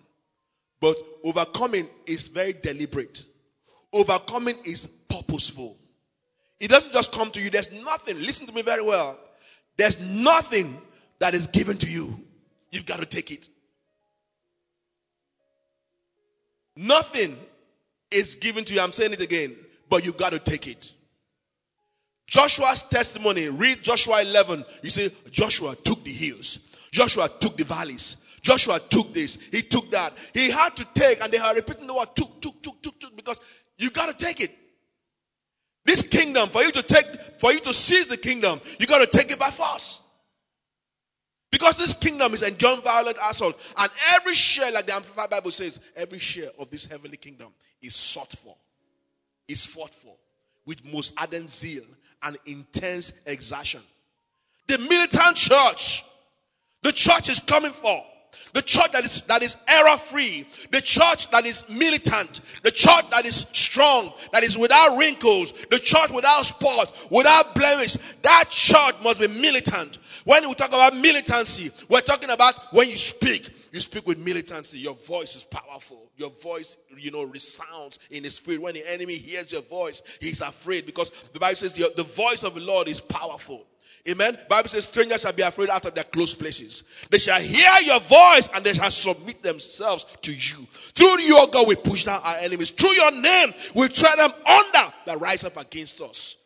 But overcoming is very deliberate. Overcoming is purposeful. It doesn't just come to you. There's nothing. Listen to me very well. There's nothing that is given to you. You've got to take it. Nothing is given to you. I'm saying it again, but you got to take it. Joshua's testimony, read Joshua 11. You see, Joshua took the hills. Joshua took the valleys. Joshua took this. He took that. He had to take, and they are repeating the word took, because you got to take it. This kingdom, for you to seize the kingdom, you got to take it by force. Because this kingdom is enjoying violent assault. And every share, like the Amplified Bible says, every share of this heavenly kingdom is sought for, is fought for, with most ardent zeal and intense exertion. The militant church, the church is coming for. the church that is error-free, the church that is militant, the church that is strong, that is without wrinkles, the church without spots, without blemish. That church must be militant. When we talk about militancy, we're talking about when you speak with militancy. Your voice is powerful. Your voice, resounds in the spirit. When the enemy hears your voice, he's afraid, because the Bible says the voice of the Lord is powerful. Amen. Bible says strangers shall be afraid out of their close places. They shall hear your voice and they shall submit themselves to you. Through your God we push down our enemies. Through your name we tread them under that rise up against us.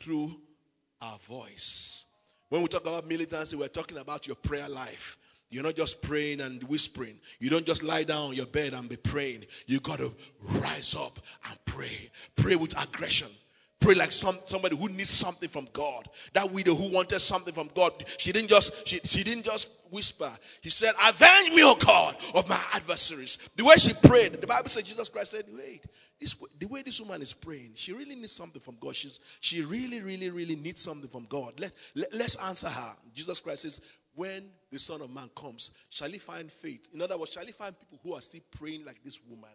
Through our voice. When we talk about militancy, we're talking about your prayer life. You're not just praying and whispering. You don't just lie down on your bed and be praying. You got to rise up and pray. Pray with aggression. Pray like somebody who needs something from God. That widow who wanted something from God, she didn't just whisper. She said, "Avenge me, O God, of my adversaries." The way she prayed, the Bible says Jesus Christ said, "Wait, the way this woman is praying, she really needs something from God. She really, really, really needs something from God. Let's answer her." Jesus Christ says, "When the Son of Man comes, shall he find faith?" In other words, shall he find people who are still praying like this woman?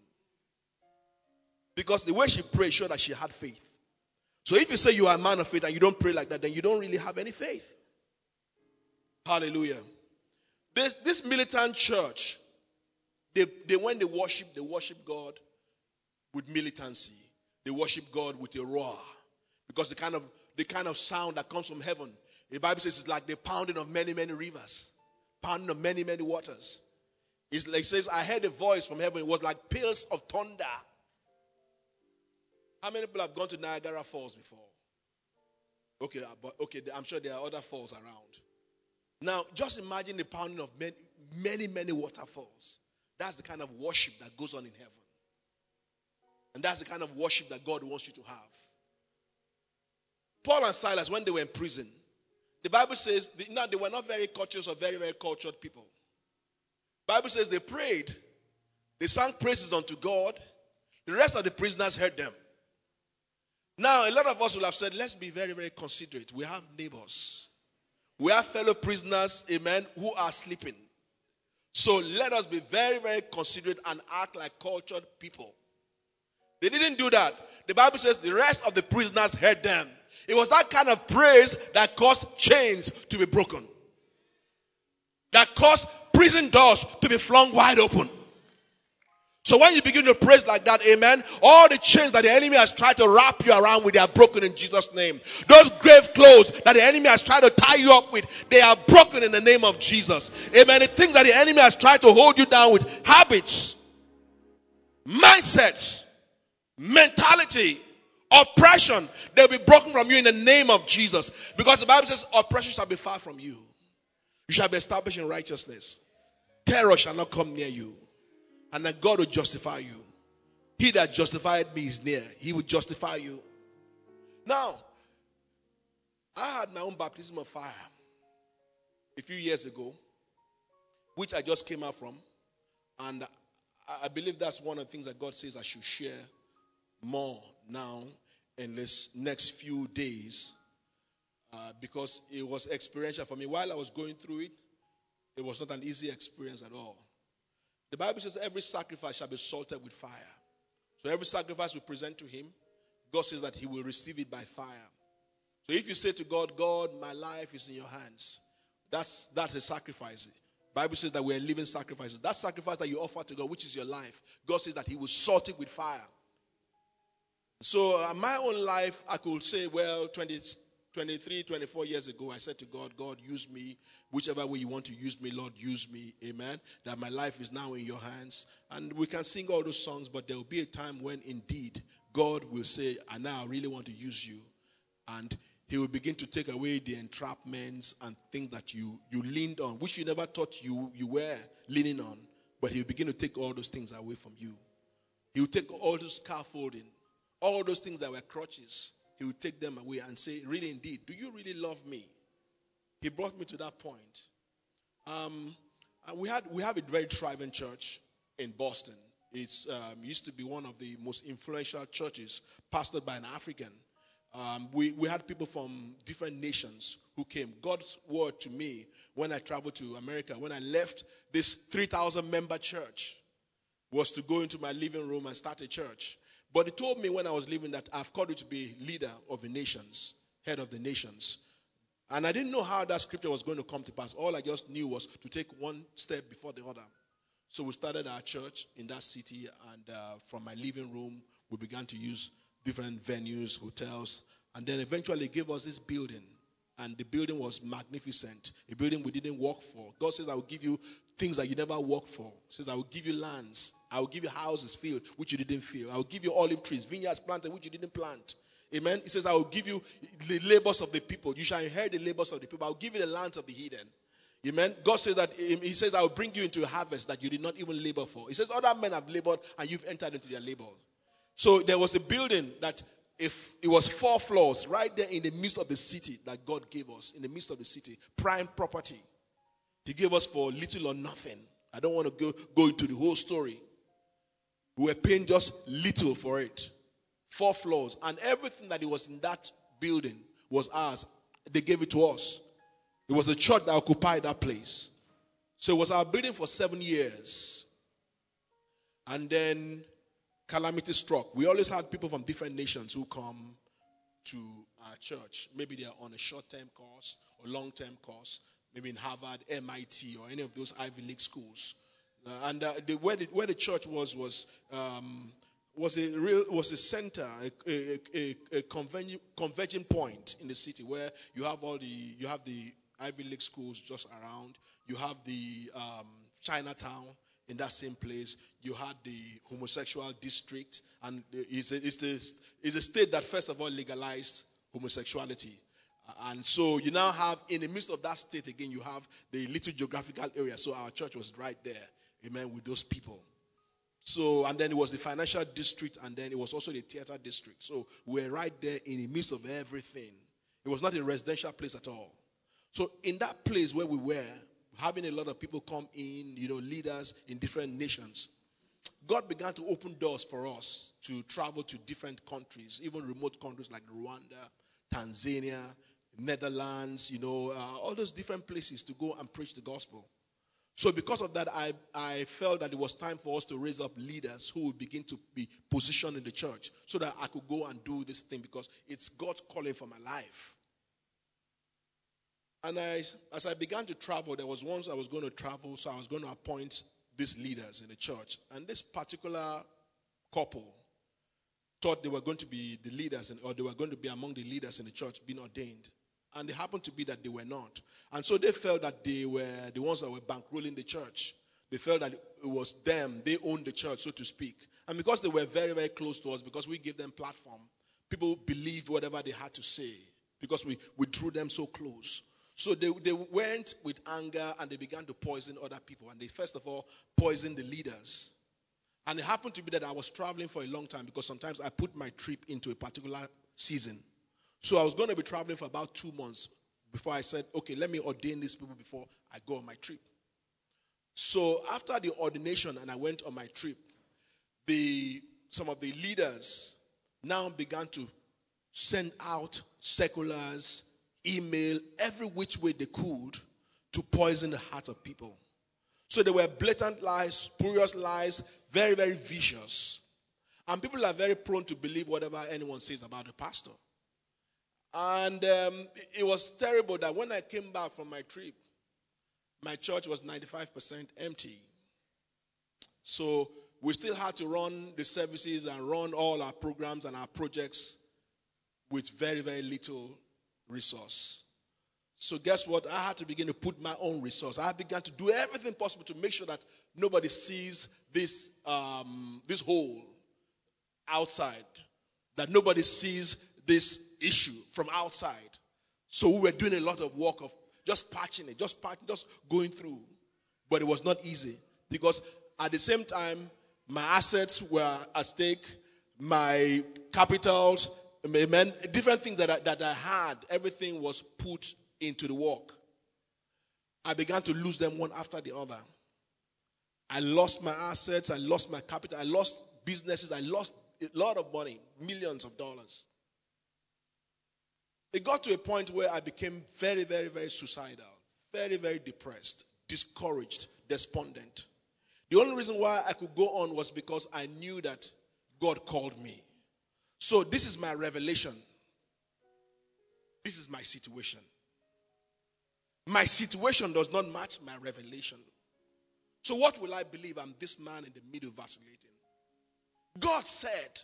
Because the way she prayed showed that she had faith. So if you say you are a man of faith and you don't pray like that, then you don't really have any faith. Hallelujah. This militant church, when they worship God with militancy. They worship God with a roar. Because the kind of sound that comes from heaven, the Bible says it's like the pounding of many, many rivers. Pounding of many, many waters. It's like, it says, I heard a voice from heaven. It was like peals of thunder. How many people have gone to Niagara Falls before? Okay, I'm sure there are other falls around. Now, just imagine the pounding of many, many, many waterfalls. That's the kind of worship that goes on in heaven. And that's the kind of worship that God wants you to have. Paul and Silas, when they were in prison, the Bible says, they were not very courteous or very, very cultured people. The Bible says they prayed. They sang praises unto God. The rest of the prisoners heard them. Now, a lot of us will have said, let's be very, very considerate. We have neighbors. We have fellow prisoners, amen, who are sleeping. So let us be very, very considerate and act like cultured people. They didn't do that. The Bible says the rest of the prisoners heard them. It was that kind of praise that caused chains to be broken. That caused prison doors to be flung wide open. So when you begin to praise like that, amen, all the chains that the enemy has tried to wrap you around with, they are broken in Jesus' name. Those grave clothes that the enemy has tried to tie you up with, they are broken in the name of Jesus. Amen. The things that the enemy has tried to hold you down with, habits, mindsets, mentality, oppression, they'll be broken from you in the name of Jesus. Because the Bible says, oppression shall be far from you. You shall be established in righteousness. Terror shall not come near you. And that God will justify you. He that justified me is near. He will justify you. Now, I had my own baptism of fire a few years ago, which I just came out from. And I believe that's one of the things that God says I should share more now in this next few days. Because it was experiential for me. While I was going through it, it was not an easy experience at all. The Bible says every sacrifice shall be salted with fire. So every sacrifice we present to him, God says that he will receive it by fire. So if you say to God, God, my life is in your hands, that's a sacrifice. The Bible says that we are living sacrifices. That sacrifice that you offer to God, which is your life, God says that he will salt it with fire. So my own life, I could say, 23, 24 years ago, I said to God, God, use me. Whichever way you want to use me, Lord, use me. Amen. That my life is now in your hands. And we can sing all those songs, but there will be a time when indeed God will say, and now I really want to use you. And he will begin to take away the entrapments and things that you leaned on, which you never thought you were leaning on. But he will begin to take all those things away from you. He will take all those scaffolding, all those things that were crutches. He will take them away and say, really, indeed, do you really love me? He brought me to that point. We have a very thriving church in Boston. It used to be one of the most influential churches, pastored by an African. We had people from different nations who came. God's word to me when I traveled to America, when I left this 3,000-member church, was to go into my living room and start a church. But he told me when I was leaving that I've called you to be leader of the nations, head of the nations. And I didn't know how that scripture was going to come to pass. All I just knew was to take one step before the other. So we started our church in that city, and from my living room, we began to use different venues, hotels, and then eventually gave us this building. And the building was magnificent, a building we didn't work for. God says, I will give you things that you never worked for. He says, I will give you lands. I will give you houses, field, which you didn't fill. I will give you olive trees, vineyards planted, which you didn't plant. Amen. He says, I will give you the labors of the people. You shall inherit the labors of the people. I will give you the lands of the heathen. Amen. God says that, he says, I will bring you into a harvest that you did not even labor for. He says, other men have labored and you've entered into their labor. So there was a building that if it was 4 floors right there in the midst of the city that God gave us, in the midst of the city, prime property. He gave us for little or nothing. I don't want to go into the whole story. We were paying just little for it. 4 floors. And everything that was in that building was ours. They gave it to us. It was the church that occupied that place. So it was our building for 7 years. And then calamity struck. We always had people from different nations who come to our church. Maybe they are on a short-term course or long-term course. Maybe in Harvard, MIT, or any of those Ivy League schools. Where the church was a center, a converging point in the city where you have the Ivy League schools just around. You have the Chinatown in that same place. You had the homosexual district, and it's a state that first of all legalized homosexuality. And so you now have, in the midst of that state again, you have the little geographical area. So our church was right there, amen, with those people. So, and then it was the financial district, and then it was also the theater district. So we're right there in the midst of everything. It was not a residential place at all. So in that place where we were, having a lot of people come in, leaders in different nations, God began to open doors for us to travel to different countries, even remote countries like Rwanda, Tanzania, Netherlands, all those different places to go and preach the gospel. So because of that, I felt that it was time for us to raise up leaders who would begin to be positioned in the church so that I could go and do this thing because it's God's calling for my life. And as I began to travel, there was once I was going to travel, so I was going to appoint these leaders in the church. And this particular couple thought they were going to be the leaders, or they were going to be among the leaders in the church being ordained. And it happened to be that they were not. And so they felt that they were the ones that were bankrolling the church. They felt that it was them. They owned the church, so to speak. And because they were very, very close to us, because we gave them platform, people believed whatever they had to say because we drew them so close. So they went with anger and they began to poison other people. And they first of all poisoned the leaders. And it happened to be that I was traveling for a long time because sometimes I put my trip into a particular season. So I was going to be traveling for about 2 months before I said, okay, let me ordain these people before I go on my trip. So after the ordination and I went on my trip, some of the leaders now began to send out circulars, email, every which way they could to poison the heart of people. So there were blatant lies, spurious lies, very, very vicious. And people are very prone to believe whatever anyone says about the pastor. And it was terrible that when I came back from my trip, my church was 95% empty. So we still had to run the services and run all our programs and our projects with very, very little resource. So guess what? I had to begin to put my own resource. I began to do everything possible to make sure that nobody sees this hole outside, that nobody sees this issue from outside. So we were doing a lot of work of just patching it, just going through. But it was not easy because at the same time, my assets were at stake, my capitals, amen, different things that I had, everything was put into the work. I began to lose them one after the other. I lost my assets, I lost my capital, I lost businesses, I lost a lot of money, millions of dollars. It got to a point where I became very, very, very suicidal, very, very depressed, discouraged, despondent. The only reason why I could go on was because I knew that God called me. So this is my revelation. This is my situation. My situation does not match my revelation. So what will I believe? I'm this man in the middle vacillating. God said,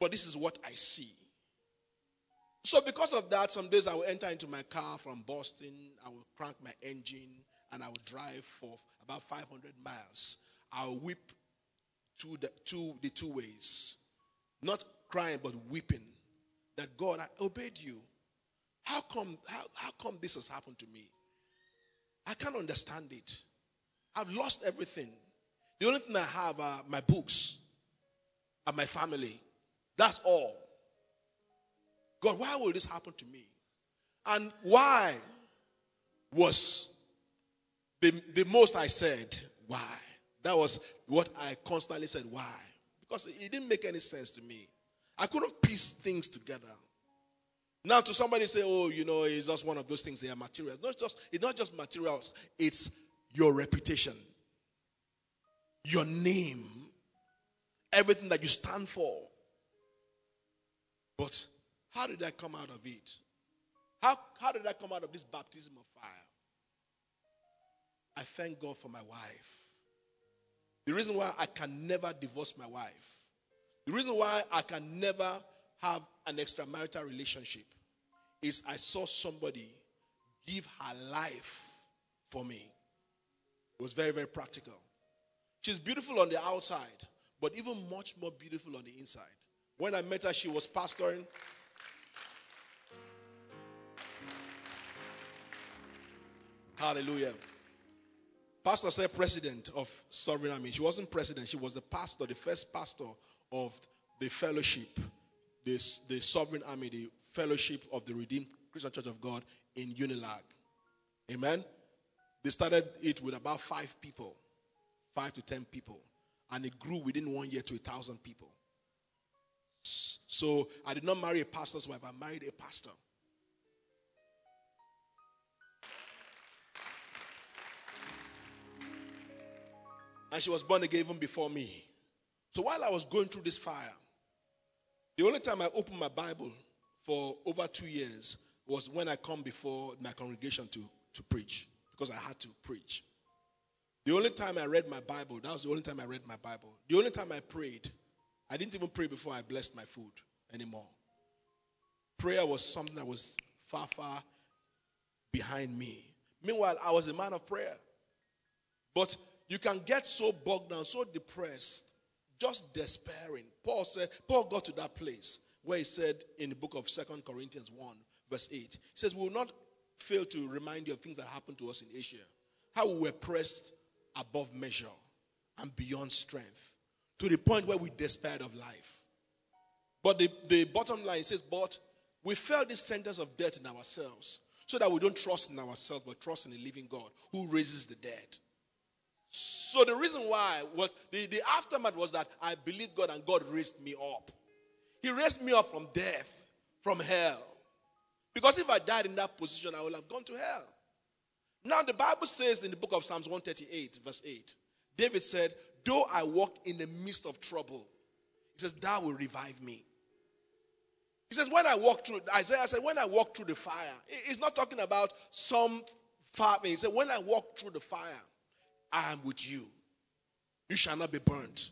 but this is what I see. So because of that, some days I will enter into my car from Boston. I will crank my engine and I will drive for about 500 miles. I will weep the two ways. Not crying, but weeping. That God, I obeyed you. How come this has happened to me? I can't understand it. I've lost everything. The only thing I have are my books and my family. That's all. God, why will this happen to me? And why was the most I said, why? That was what I constantly said, why? Because it didn't make any sense to me. I couldn't piece things together. Now to somebody say, oh, you know, it's just one of those things, they are materials. No, it's not just materials, it's your reputation, your name, everything that you stand for. But how did I come out of it? How did I come out of this baptism of fire? I thank God for my wife. The reason why I can never divorce my wife. The reason why I can never have an extramarital relationship is I saw somebody give her life for me. It was very, very practical. She's beautiful on the outside, but even much more beautiful on the inside. When I met her, she was pastoring. Hallelujah. Pastor said president of Sovereign Army. She wasn't president. She was the pastor, the first pastor of the fellowship, the Sovereign Army, the fellowship of the Redeemed Christian Church of God in Unilag. Amen. They started it with about 5 to 10 people. And it grew within 1 year to 1,000 people. So I did not marry a pastor's wife. I married a pastor. And she was born again even before me. So while I was going through this fire, the only time I opened my Bible for over 2 years was when I come before my congregation to preach. Because I had to preach. The only time I read my Bible, that was the only time I read my Bible. The only time I prayed, I didn't even pray before I blessed my food anymore. Prayer was something that was far, far behind me. Meanwhile, I was a man of prayer. But you can get so bogged down, so depressed, just despairing. Paul got to that place where he said in the book of 2 Corinthians 1, verse 8, he says, we will not fail to remind you of things that happened to us in Asia. How we were pressed above measure and beyond strength to the point where we despaired of life. But the bottom line says, but we felt this sentence of death in ourselves so that we don't trust in ourselves but trust in the living God who raises the dead. So the reason why, the aftermath was that I believed God and God raised me up. He raised me up from death, from hell. Because if I died in that position, I would have gone to hell. Now the Bible says in the book of Psalms 138, verse 8, David said, though I walk in the midst of trouble, he says, thou will revive me. He says, when I walk through, Isaiah said, when I walk through the fire, he's not talking about some fire thing. He said, when I walk through the fire, I am with you. You shall not be burnt.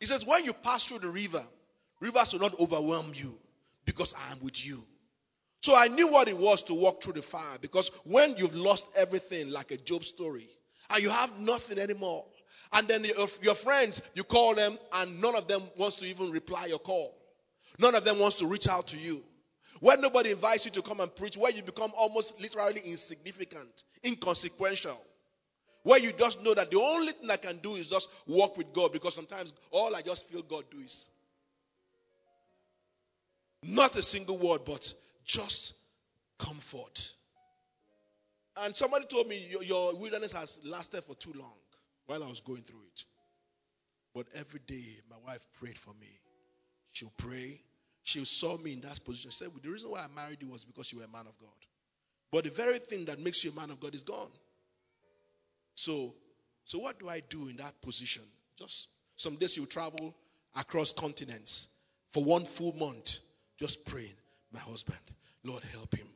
He says, when you pass through the river, rivers will not overwhelm you because I am with you. So I knew what it was to walk through the fire, because when you've lost everything, like a Job story, and you have nothing anymore, and then your friends, you call them and none of them wants to even reply your call. None of them wants to reach out to you. When nobody invites you to come and preach, where you become almost literally insignificant, inconsequential, where you just know that the only thing I can do is just walk with God, because sometimes all I just feel God do is not a single word, but just comfort. And somebody told me, your wilderness has lasted for too long, while I was going through it. But every day, my wife prayed for me. She'll pray. she saw me in that position. She said, well, the reason why I married you was because you were a man of God. But the very thing that makes you a man of God is gone. So what do I do in that position? Just some days you travel across continents for one full month, just praying, my husband, Lord help him.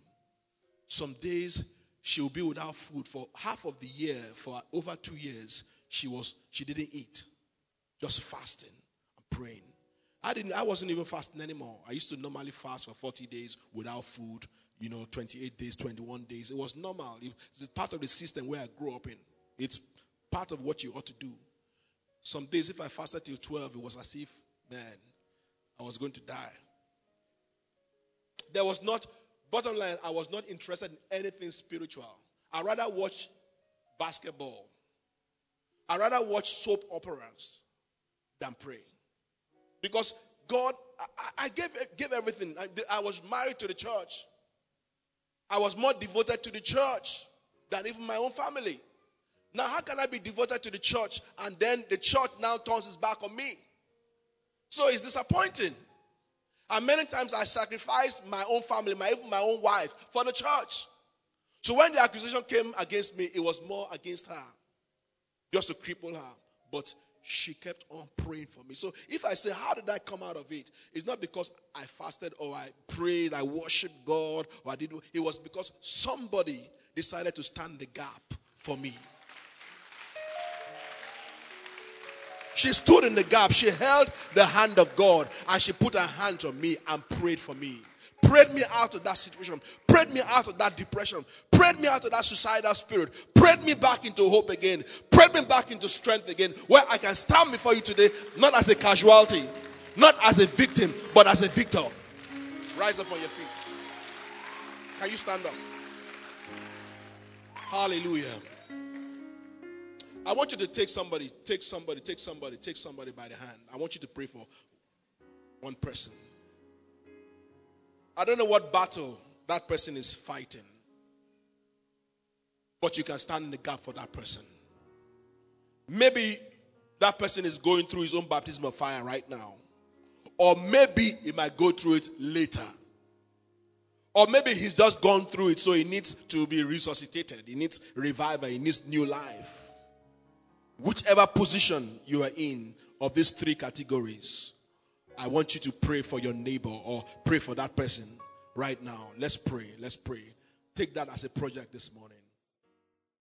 Some days she'll be without food for half of the year. For over 2 years, she didn't eat, just fasting and praying. I wasn't even fasting anymore. I used to normally fast for 40 days without food, 28 days, 21 days. It was normal. It's part of the system where I grew up in. It's part of what you ought to do. Some days, if I fasted till 12, it was as if, man, I was going to die. Bottom line, I was not interested in anything spiritual. I'd rather watch basketball. I'd rather watch soap operas than pray. Because God, I gave everything. I was married to the church. I was more devoted to the church than even my own family. Now, how can I be devoted to the church and then the church now turns its back on me? So it's disappointing. And many times I sacrificed my own family, even my own wife, for the church. So when the accusation came against me, it was more against her, just to cripple her. But she kept on praying for me. So if I say, how did I come out of it? It's not because I fasted or I prayed, I worshiped God, or I did. It was because somebody decided to stand the gap for me. She stood in the gap. She held the hand of God and she put her hand on me and prayed for me. Prayed me out of that situation. Prayed me out of that depression. Prayed me out of that suicidal spirit. Prayed me back into hope again. Prayed me back into strength again, where I can stand before you today, not as a casualty, not as a victim, but as a victor. Rise up on your feet. Can you stand up? Hallelujah. I want you to take somebody by the hand. I want you to pray for one person. I don't know what battle that person is fighting, but you can stand in the gap for that person. Maybe that person is going through his own baptism of fire right now. Or maybe he might go through it later. Or maybe he's just gone through it, so he needs to be resuscitated. He needs revival. He needs new life. Whichever position you are in of these three categories, I want you to pray for your neighbor or pray for that person right now. Let's pray. Take that as a project this morning.